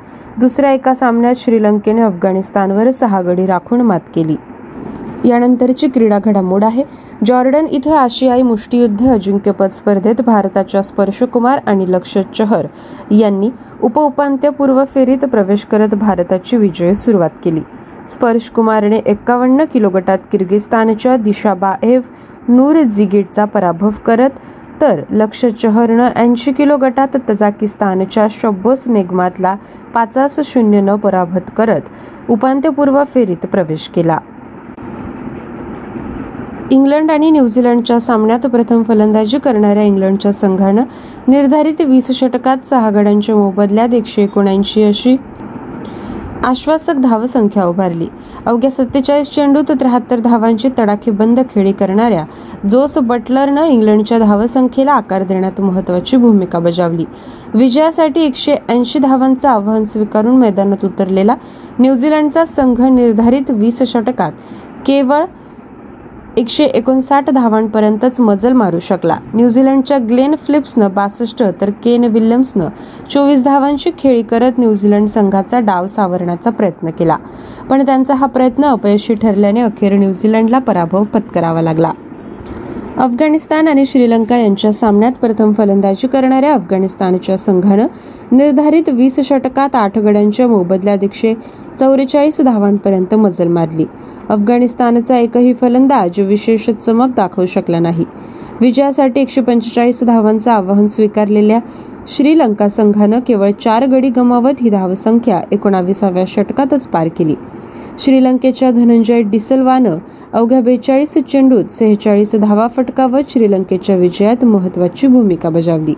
दुसऱ्या एका सामन्यात श्रीलंकेने अफगाणिस्तानवर सहा गडी राखून मात केली. यानंतरची क्रीडा घडामोड आहे. जॉर्डन इथं आशियाई मुष्टियुद्ध अजिंक्यपद स्पर्धेत भारताच्या स्पर्श कुमार आणि लक्ष्य चहर यांनी उपउपांत्यपूर्व फेरीत प्रवेश करत भारताची विजयी सुरुवात केली. स्पर्श कुमारने एक्कावन्न किलो गटात किर्गिस्तानच्या दिशाबाएव्ह नूर झिगीटचा पराभव करत तर लक्ष्य चहरनं ऐंशी किलो गटात तजाकिस्तानच्या शब्बोस नेगमातला पाचास शून्यनं पराभूत करत उपांत्यपूर्व फेरीत प्रवेश केला. इंग्लंड आणि न्यूझीलंडच्या सामन्यात प्रथम फलंदाजी करणाऱ्या इंग्लंडच्या संघानं निर्धारित वीस षटकात सहा गड्यांच्या मोबदल्यात एकशे एकोणऐंशी अशी आश्वासक धावसंख्या उभारली. अवघ्या सत्तेचाळीस चेंडूत त्र्याहत्तर धावांची तडाखेबंद खेळी करणाऱ्या जोस बटलरनं इंग्लंडच्या धावसंख्येला आकार देण्यात महत्त्वाची भूमिका बजावली. विजयासाठी एकशे ऐंशी धावांचं आव्हान स्वीकारून मैदानात उतरलेला न्यूझीलंडचा संघ निर्धारित वीस षटकात केवळ एकशे एकोणसाठ धावांपर्यंतच मजल मारू शकला. न्यूझीलंडच्या ग्लेन फिलिप्सनं बासष्ट तर केन विल्यम्सनं चोवीस धावांची खेळी करत न्यूझीलंड संघाचा डाव सावरण्याचा प्रयत्न केला, पण त्यांचा हा प्रयत्न अपयशी ठरल्याने अखेर न्यूझीलंडला पराभव पत्करावा लागला. अफगाणिस्तान आणि श्रीलंका यांच्या सामन्यात प्रथम फलंदाजी करणाऱ्या अफगाणिस्तानच्या संघानं निर्धारित वीस षटकात आठ गड्यांच्या मोबदल्यात एकशे चौवेचाळीस धावांपर्यंत मजल मारली. अफगाणिस्तानचा एकही फलंदाज विशेष चमक दाखवू शकला नाही. विजयासाठी एकशे पंचेचाळीस धावांचं आव्हान स्वीकारलेल्या श्रीलंका संघानं केवळ चार गडी गमावत ही धावसंख्या एकोणाविसाव्या षटकातच पार केली. श्रीलंकेच्या धनंजय डिसल्वानं अवघ्या बेचाळीस चेंडूत सेहेचाळीस धावा फटकावत श्रीलंकेच्या विजयात महत्त्वाची भूमिका बजावली.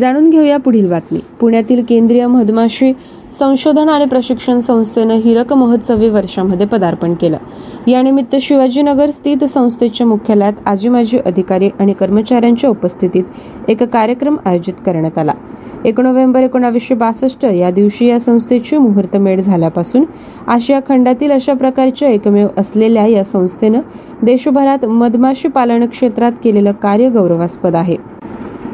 जाणून घेऊया पुढील बातमी. पुण्यातील केंद्रीय मधमाशी संशोधन आणि प्रशिक्षण संस्थेनं हिरक महोत्सवी वर्षामध्ये पदार्पण केलं. यानिमित्त शिवाजीनगर स्थित संस्थेच्या मुख्यालयात आजी माजी अधिकारी आणि कर्मचाऱ्यांच्या उपस्थितीत एक कार्यक्रम आयोजित करण्यात आला. एक नोव्हेंबर एकोणावीसशे बासष्ट या दिवशी या संस्थेची मुहूर्तमेढ झाल्यापासून आशिया खंडातील अशा प्रकारच्या एकमेव असलेल्या या संस्थेनं देशभरात मधमाशी पालन क्षेत्रात केलेलं कार्य गौरवास्पद आहे.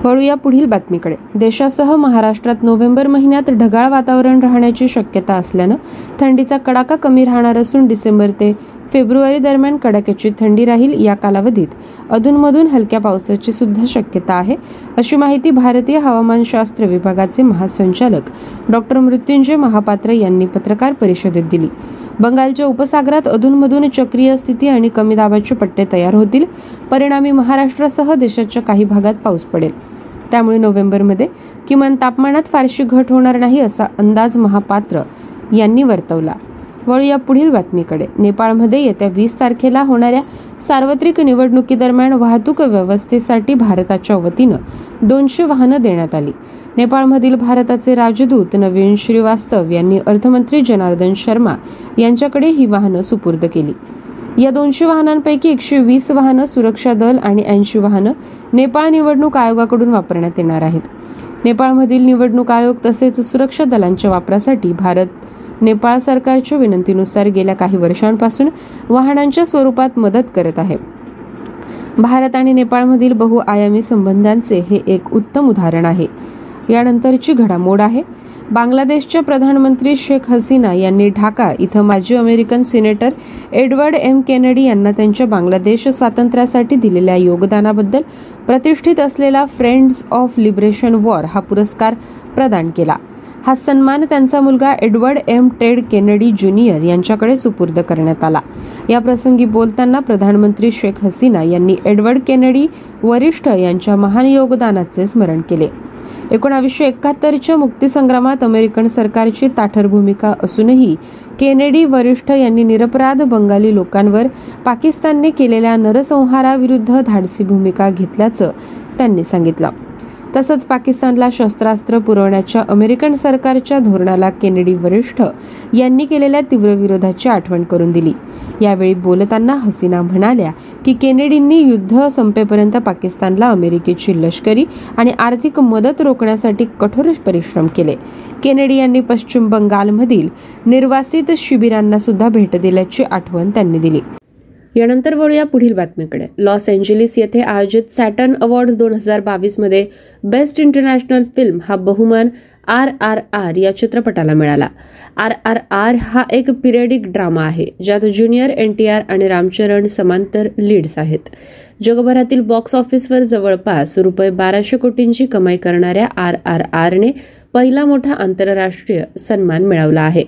वळू या पुढील बातमीकडे. देशासह महाराष्ट्रात नोव्हेंबर महिन्यात ढगाळ वातावरण राहण्याची शक्यता असल्यानं थंडीचा कडाका कमी राहणार असून डिसेंबर ते फेब्रुवारी दरम्यान कडाक्याची थंडी राहील. या कालावधीत अधूनमधून हलक्या पावसाची सुद्धा शक्यता आहे, अशी माहिती भारतीय हवामानशास्त्र विभागाचे महासंचालक डॉक्टर मृत्युंजय महापात्र यांनी पत्रकार परिषदेत दिली. बंगालच्या उपसागरात अधूनमधून चक्रीय स्थिती आणि कमी दाबाचे पट्टे तयार होतील. परिणामी महाराष्ट्रासह देशाच्या काही भागात पाऊस पडेल. त्यामुळे नोव्हेंबरमध्ये किमान तापमानात फारशी घट होणार नाही असा अंदाज महापात्र यांनी वर्तवला. वळू या पुढील बातमीकडे. नेपाळमध्ये येत्या वीस तारखेला होणाऱ्या सार्वत्रिक निवडणुकीदरम्यान वाहतूक व्यवस्थेसाठी भारताच्या वतीनं दोनशे वाहनं देण्यात आली. नेपाळमधील भारताचे राजदूत नवीन श्रीवास्तव यांनी अर्थमंत्री जनार्दन शर्मा यांच्याकडे ही वाहनं सुपूर्द केली. या दोनशे वाहनांपैकी एकशे वीस वाहनं सुरक्षा दल आणि ऐंशी वाहनं नेपाळ निवडणूक आयोगाकडून वापरण्यात येणार आहेत. नेपाळमधील निवडणूक आयोग तसेच सुरक्षा दलांच्या वापरासाठी भारत नेपाळ सरकारच्या विनंतीनुसार गेल्या काही वर्षांपासून वाहनांच्या स्वरूपात मदत करत आहे. भारत आणि नेपाळमधील बहुआयामी संबंधांचे हे एक उत्तम उदाहरण आहे. यानंतरची घडामोड आहे. बांगलादेशच्या प्रधानमंत्री शेख हसीना यांनी ढाका इथं माजी American senator Edward M Kennedy यांना त्यांच्या बांगलादेश स्वातंत्र्यासाठी दिलेल्या योगदानाबद्दल प्रतिष्ठित असलेला फ्रेंड्स ऑफ लिबरेशन वॉर हा पुरस्कार प्रदान केला. हा सन्मान त्यांचा मुलगा Edward M Ted Kennedy junior यांच्याकडे सुपूर्द करण्यात आला. या प्रसंगी बोलताना प्रधानमंत्री शेख हसीना यांनी एडवर्ड केनेडी वरिष्ठ यांच्या महान योगदानाचे स्मरण केले. एकोणावीसशे एकाहत्तरच्या मुक्तीसंग्रामात अमेरिकन सरकारची ताठर भूमिका असूनही केनेडी वरिष्ठ यांनी निरपराध बंगाली लोकांवर पाकिस्तानने केलेल्या नरसंहाराविरुद्ध धाडसी भूमिका घेतल्याचं त्यांनी सांगितलं. तसंच पाकिस्तानला शस्त्रास्त्र पुरवण्याच्या अमेरिकन सरकारच्या धोरणाला केनेडी वरिष्ठ यांनी केलेल्या तीव्र विरोधाची आठवण करून दिली. यावेळी बोलताना हसीना म्हणाल्या की केनेडींनी युद्ध संपेपर्यंत पाकिस्तानला अमेरिकेची लष्करी आणि आर्थिक मदत रोखण्यासाठी कठोर परिश्रम केले. केनेडी यांनी पश्चिम बंगालमधील निर्वासित शिबिरांना सुद्धा भेट दिल्याची आठवण त्यांनी दिली. यानंतर वळूया पुढील बातमीकडे. लॉस एंजेलिस येथे आयोजित सॅटर्न अवॉर्ड्स दोन हजार बावीस मध्ये बेस्ट इंटरनॅशनल फिल्म हा बहुमान आर आर आर या चित्रपटाला मिळाला. आर आर आर हा एक पिरियडिक ड्रामा आहे ज्यात ज्युनियर एन टी आर आणि रामचरण समांतर लीड्स आहेत. जगभरातील बॉक्स ऑफिसवर जवळपास रुपये बाराशे कोटींची कमाई करणाऱ्या आर आर आरने पहिला मोठा आंतरराष्ट्रीय सन्मान मिळवला आहे.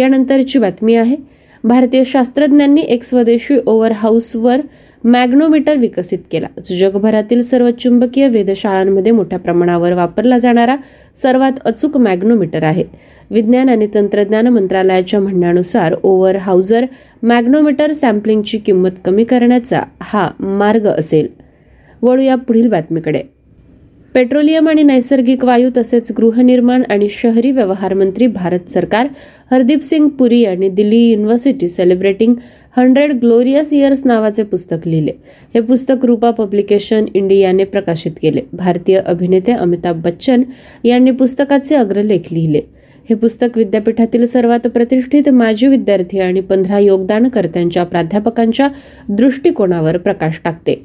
यानंतरची बातमी आहे. भारतीय शास्त्रज्ञांनी एक स्वदेशी ओव्हर हाऊसवर मॅग्नोमीटर विकसित केला, जो जगभरातील सर्व चुंबकीय वेधशाळांमध्ये मोठ्या प्रमाणावर वापरला जाणारा सर्वात अचूक मॅग्नोमीटर आहे. विज्ञान आणि तंत्रज्ञान मंत्रालयाच्या म्हणण्यानुसार ओव्हर हाऊसर मॅग्नोमीटर सॅम्पलिंगची किंमत कमी करण्याचा हा मार्ग असेल. वळूया पुढील बातमीकडे. पेट्रोलियम आणि नैसर्गिक वायू तसेच गृहनिर्माण आणि शहरी व्यवहार मंत्री भारत सरकार हरदीप सिंग पुरी यांनी Delhi university celebrating hundred glorious years नावाचे पुस्तक लिहिले. हे पुस्तक रूपा पब्लिकेशन इंडियाने प्रकाशित केले. भारतीय अभिनेते अमिताभ बच्चन यांनी पुस्तकाचे अग्रलेख लिहिले. हे पुस्तक विद्यापीठातील सर्वात प्रतिष्ठित माजी विद्यार्थी आणि पंधरा योगदानकर्त्यांच्या प्राध्यापकांच्या दृष्टिकोनावर प्रकाश टाकते.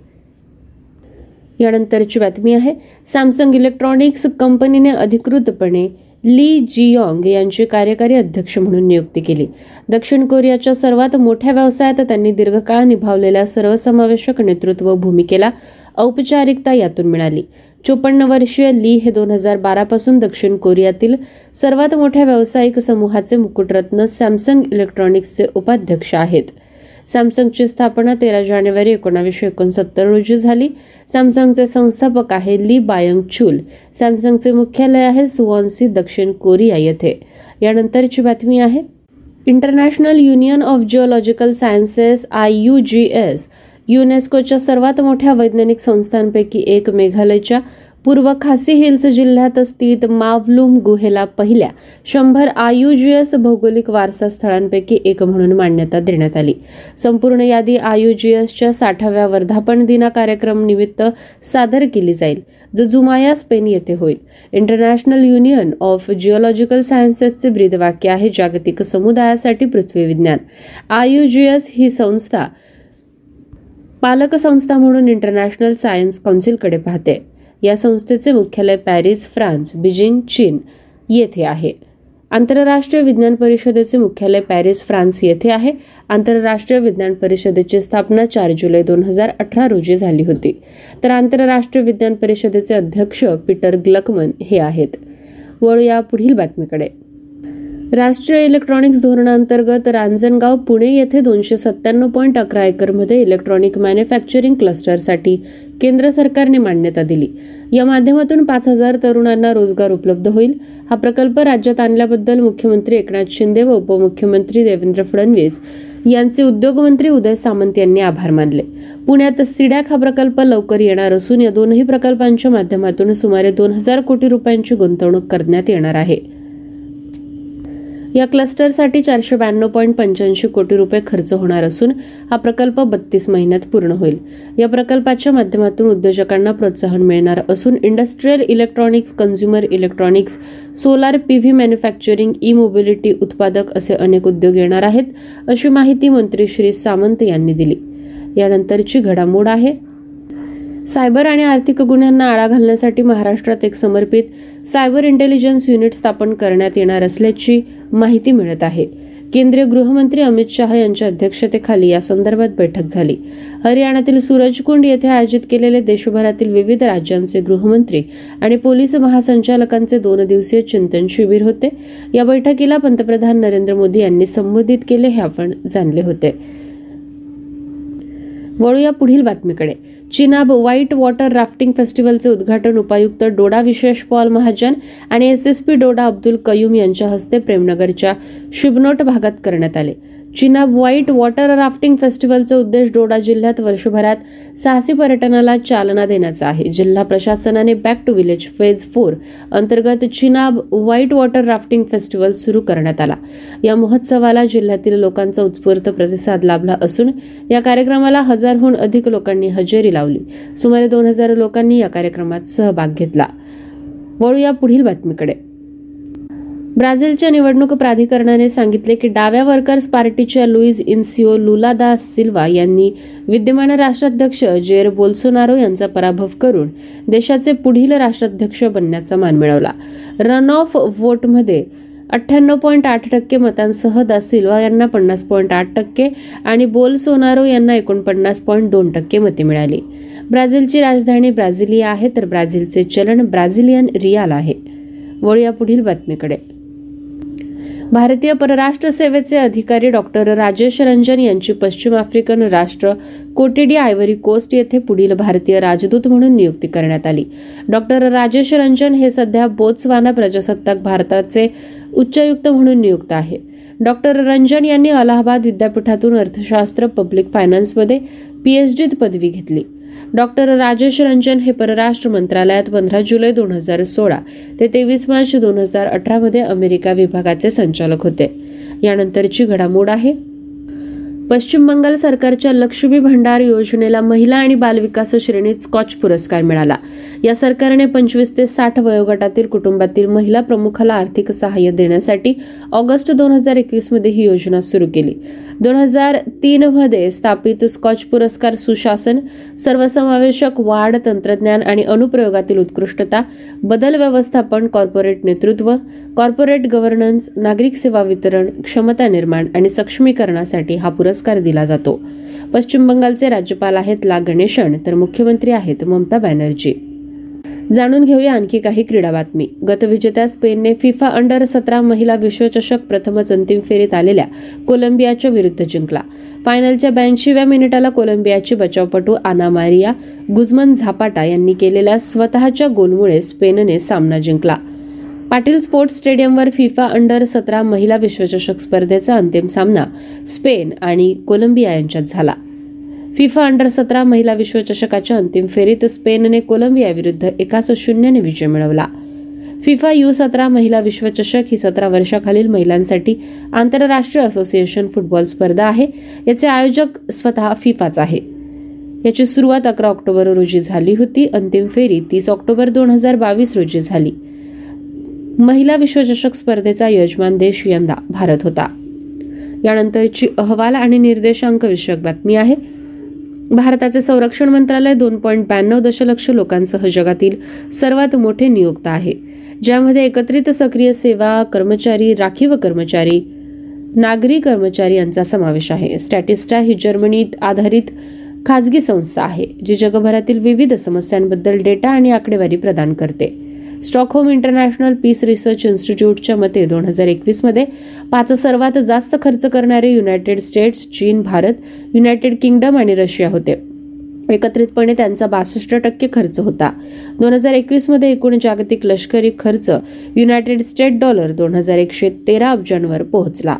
यानंतरची बातमी आहे. सॅमसंग इलेक्ट्रॉनिक्स कंपनीने अधिकृतपणे ली जियांग यांची कार्यकारी अध्यक्ष म्हणून नियुक्ती केली. दक्षिण कोरियाच्या सर्वात मोठ्या व्यवसायात त्यांनी दीर्घकाळ निभावलेल्या सर्वसमावेशक नेतृत्व भूमिकेला औपचारिकता यातून मिळाली. चोपन्न वर्षीय ली हे दोन हजार बारा पासून दक्षिण कोरियातील सर्वात मोठ्या व्यावसायिक समूहाचे मुकुटरत्न सॅमसंग इलेक्ट्रॉनिक्सचे उपाध्यक्ष आहेत. सॅमसंगची स्थापना तेरा जानेवारी एकोणावीसशे एकोणसत्तर रोजी झाली. सॅमसंगचे संस्थापक आहे ली बायंग चुल. सॅमसंगचे मुख्यालय आहे सुवॉन्सी, दक्षिण कोरिया येथे. यानंतरची बातमी आहे. International union of geological sciences I U G S युनेस्कोच्या सर्वात मोठ्या वैज्ञानिक संस्थांपैकी एक मेघालयच्या पूर्व खासी हिल्स जिल्ह्यात स्थित मावलूम गुहेला पहिल्या शंभर आय यू जी एस भौगोलिक वारसा स्थळांपैकी एक म्हणून मान्यता देण्यात आली. संपूर्ण यादी आय यू जी एसच्या साठाव्या वर्धापन दिना कार्यक्रम निमित्त सादर केली जाईल, जो जुमाया स्पेन येथे होईल. इंटरनॅशनल युनियन ऑफ जिओलॉजिकल सायन्सेसचे ब्रीदवाक्य आहे जागतिक समुदायासाठी पृथ्वी विज्ञान. आय यू जी एस ही संस्था पालक संस्था म्हणून इंटरनॅशनल सायन्स कौन्सिलकडे पाहते. या संस्थेचे मुख्यालय पॅरिस, फ्रान्स, बीजिंग, चीन येथे आहे. आंतरराष्ट्रीय विज्ञान परिषदेचे मुख्यालय पॅरिस, फ्रान्स येथे आहे. आंतरराष्ट्रीय विज्ञान परिषदेची स्थापना चार जुलै दोन हजार अठरा रोजी झाली होती. तर आंतरराष्ट्रीय विज्ञान परिषदेचे अध्यक्ष पीटर ग्लकमन हे आहेत. वळूया पुढील बातमीकडे. राष्ट्रीय इलेक्ट्रॉनिक्स धोरणांतर्गत रांजणगाव पुणे येथे दोनशे सत्त्याण्णव पॉईंट अकरा एकरमध्ये इलेक्ट्रॉनिक मॅन्युफॅक्चरिंग क्लस्टरसाठी केंद्र सरकारने मान्यता दिली. या माध्यमातून पाच हजार तरुणांना रोजगार उपलब्ध होईल. हा प्रकल्प राज्यात आणल्याबद्दल मुख्यमंत्री एकनाथ शिंदे व उपमुख्यमंत्री देवेंद्र फडणवीस यांचे उद्योगमंत्री उदय सामंत यांनी आभार मानले. पुण्यात सिडॅक हा प्रकल्प लवकर येणार असून या दोनही प्रकल्पांच्या माध्यमातून सुमारे दोन हजार कोटी रुपयांची गुंतवणूक करण्यात येणार आहे. या क्लस्टरसाठी चारशे ब्याण्णव पॉईंट पंच्याऐंशी कोटी रुपये खर्च होणार असून हा प्रकल्प बत्तीस महिन्यात पूर्ण होईल. या प्रकल्पाच्या माध्यमातून उद्योजकांना प्रोत्साहन मिळणार असून industrial electronics, consumer electronics, solar PV manufacturing, e mobility उत्पादक असे अनेक उद्योग येणार आहेत, अशी माहिती मंत्री श्री सामंत यांनी दिली. यानंतरची घडामोड आहे. सायबर आणि आर्थिक गुन्ह्यांना आळा घालण्यासाठी महाराष्ट्रात एक समर्पित सायबर इंटेलिजन्स युनिट स्थापन करण्यात येणार असल्याची माहिती मिळत आहे. केंद्रीय गृहमंत्री अमित शाह यांच्या अध्यक्षतेखाली या संदर्भात बैठक झाली. हरियाणातील सूरजकुंड येथे आयोजित केलेले देशभरातील विविध राज्यांचे गृहमंत्री आणि पोलीस महासंचालकांचे दोन दिवसीय चिंतन शिबिर होते. या बैठकीला पंतप्रधान नरेंद्र मोदी यांनी संबोधित केले हे आपण जाणले होते. वळूया पुढील बातमीकडे. चिनाब व्हाईट वॉटर राफ्टिंग फेस्टिवलचे उद्घाटन उपायुक्त डोडा विशेष पॉल महाजन आणि S S P Doda Abdul Qayoom यांच्या हस्ते प्रेमनगरच्या शिबनोट भागात करण्यात आले. चिनाब व्हाईट वॉटर राफ्टिंग फेस्टिवलचा उद्देश डोडा जिल्ह्यात वर्षभरात साहसी पर्यटनाला चालना देण्याचा आहे. जिल्हा प्रशासनाने back to village phase four अंतर्गत Chenab white water rafting festival सुरू करण्यात आला. या महोत्सवाला जिल्ह्यातील लोकांचा उत्स्फूर्त प्रतिसाद लाभला असून या कार्यक्रमाला हजारहून अधिक लोकांनी हजेरी लावली. सुमारे दोन हजार लोकांनी या कार्यक्रमात सहभाग घेतला. वळूया पुढील बातमीकडे. ब्राझीलच्या निवडणूक प्राधिकरणाने सांगितले की डाव्या वर्कर्स पार्टीच्या लुईज इन्सिओ लुला दा सिल्वा यांनी विद्यमान राष्ट्राध्यक्ष जेर बोल्सोनारो यांचा पराभव करून देशाचे पुढील राष्ट्राध्यक्ष बनण्याचा मान मिळवला. रन ऑफ व्होटमध्ये अठ्ठ्याण्णव पॉईंट आठ टक्के मतांसह दा सिल्वा यांना पन्नास पॉईंट आठ टक्के आणि बोल्सोनारो यांना एकोणपन्नास पॉईंट दोन टक्के मते मिळाली. ब्राझीलची राजधानी ब्राझिलिया आहे तर ब्राझीलचे चलन ब्राझिलियन रियाल आहे. वळूया पुढील बातमीकडे. भारतीय परराष्ट्र सेवेचे अधिकारी डॉक्टर राजेश रंजन यांची पश्चिम आफ्रिकन राष्ट्र कोटेडी आयव्हरी कोस्ट येथे पुढील भारतीय राजदूत म्हणून नियुक्ती करण्यात आली. डॉक्टर राजेश रंजन हे सध्या बोत्सवाना प्रजासत्ताक भारताचे उच्चायुक्त म्हणून नियुक्त आहे. डॉक्टर रंजन यांनी अलाहाबाद विद्यापीठातून अर्थशास्त्र पब्लिक फायनान्समध्ये पीएचडीत पदवी घेतली. डॉक्टर राजेश रंजन हे परराष्ट्र मंत्रालयात पंधरा जुलै दोन हजार सोळा ते तेवीस मार्च दोन हजार अठरा मध्ये अमेरिका विभागाचे संचालक होते. यानंतरची घडामोड आहे. पश्चिम बंगाल सरकारच्या लक्ष्मी भंडार योजनेला महिला आणि बालविकास श्रेणीत स्कॉच पुरस्कार मिळाला. या सरकारने पंचवीस ते साठ वयोगटातील कुटुंबातील महिला प्रमुखाला आर्थिक सहाय्य देण्यासाठी ऑगस्ट दोन हजार एकवीस मध्ये ही योजना सुरू केली. दोन हजार तीन मध्ये स्थापित स्कॉच पुरस्कार सुशासन, सर्वसमावेशक वाढ, तंत्रज्ञान आणि अनुप्रयोगातील उत्कृष्टता, बदल व्यवस्थापन, कॉर्पोरेट नेतृत्व, कॉर्पोरेट गव्हर्नन्स, नागरिक सेवा वितरण, क्षमता निर्माण आणि सक्षमीकरणासाठी हा पुरस्कार दिला जातो. पश्चिम बंगालचे राज्यपाल आहेत ला गणेशन तर मुख्यमंत्री आहेत ममता बॅनर्जी. जाणून घेऊया आणखी काही क्रीडा बातमी. गतविजेत्या स्पेनने फिफा अंडर सतरा महिला विश्वचषक प्रथमच अंतिम फेरीत आलेल्या कोलंबियाच्या विरुद्ध जिंकला. फायनलच्या ब्याऐंशीव्या मिनिटाला कोलंबियाची बचावपटू आना मारिया गुझमन झापाटा यांनी केलेल्या स्वतःच्या गोलमुळे स्पेनने सामना जिंकला. पाटील स्पोर्ट्स स्टेडियमवर फिफा अंडर सतरा महिला विश्वचषक स्पर्धेचा अंतिम सामना स्पेन आणि कोलंबिया यांच्यात झाला. फिफा अंडर सतरा महिला विश्वचषकाच्या अंतिम फेरीत स्पेनने कोलंबियाविरुद्ध एकाच शून्यने विजय मिळवला. फिफा यू सतरा महिला विश्वचषक ही सतरा वर्षाखालील महिलांसाठी आंतरराष्ट्रीय असोसिएशन फुटबॉल स्पर्धा आहे. याचे आयोजक स्वतः फिफाच आहे. याची सुरुवात अकरा ऑक्टोबर रोजी झाली होती. अंतिम फेरी तीस ऑक्टोबर दोन हजार बावीस रोजी झाली. महिला विश्वचषक स्पर्धेचा यजमान देश यंदा भारत होता. यानंतरची अहवाल आणि निर्देशांक विषयक बातमी आहे. भारताचे संरक्षण मंत्रालय दोन पॉईंट ब्याण्णव दशलक्ष लोकांसह जगातील सर्वात मोठे नियोक्त आहे, ज्यामध्ये एकत्रित सक्रिय सेवा कर्मचारी, राखीव कर्मचारी, नागरी कर्मचारी यांचा समावेश आहे. स्टॅटिस्टा ही जर्मनीत आधारित खाजगी संस्था आहे जी जगभरातील विविध समस्यांबद्दल डेटा आणि आकडेवारी प्रदान करते. स्टॉकहोम इंटरनॅशनल पीस रिसर्च इन्स्टिट्यूटच्या मते दोन हजार एकवीस मध्ये पाच सर्वात जास्त खर्च करणारे युनायटेड स्टेट्स, चीन, भारत, युनायटेड किंगडम आणि रशिया होते. एकत्रितपणे त्यांचा बासष्ट टक्के खर्च होता. दोन हजार एकवीस मध्ये एकूण जागतिक लष्करी खर्च युनायटेड स्टेट डॉलर दोन हजार एकशे तेरा अब्जांवर पोहोचला.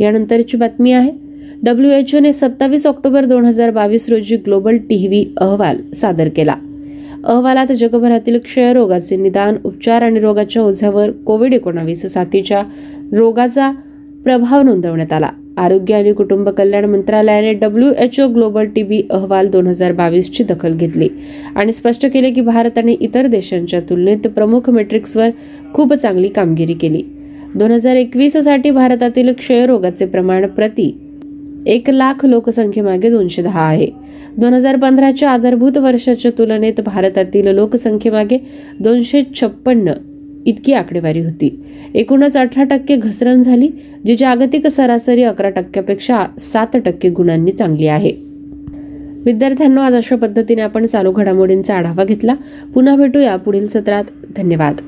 यानंतरची बातमी आहे. डब्ल्यूएचओने सत्तावीस ऑक्टोबर दोन हजार बावीस रोजी ग्लोबल टीव्ही अहवाल सादर केला. अहवालात जगभरातील क्षयरोगाचे निदान, उपचार आणि रोगाच्या ओझ्यावर कोविड एकोणीस साथीच्या रोगाचा प्रभाव नोंदवण्यात आला. आरोग्य आणि कुटुंब कल्याण मंत्रालयाने डब्ल्यूएचओ ग्लोबल टीबी अहवाल दोन हजार बावीसची दखल घेतली आणि स्पष्ट केले की भारत आणि इतर देशांच्या तुलनेत प्रमुख मेट्रिक्सवर खूप चांगली कामगिरी केली. दोन हजार एकवीस साठी भारतातील क्षयरोगाचे प्रमाण प्रति एक लाख लोकसंख्येमागे दोनशे दहा आहे. दोन हजार पंधराच्या आधारभूत वर्षाच्या तुलनेत भारतातील लोकसंख्येमागे दोनशे छप्पन्न इतकी आकडेवारी होती. एकूणच अठरा टक्के घसरण झाली, जी जागतिक सरासरी अकरा टक्क्यापेक्षा सात टक्के गुणांनी चांगली आहे. विद्यार्थ्यांनो, आज अशा पद्धतीने आपण चालू घडामोडींचा आढावा घेतला. पुन्हा भेटूया पुढील सत्रात. धन्यवाद.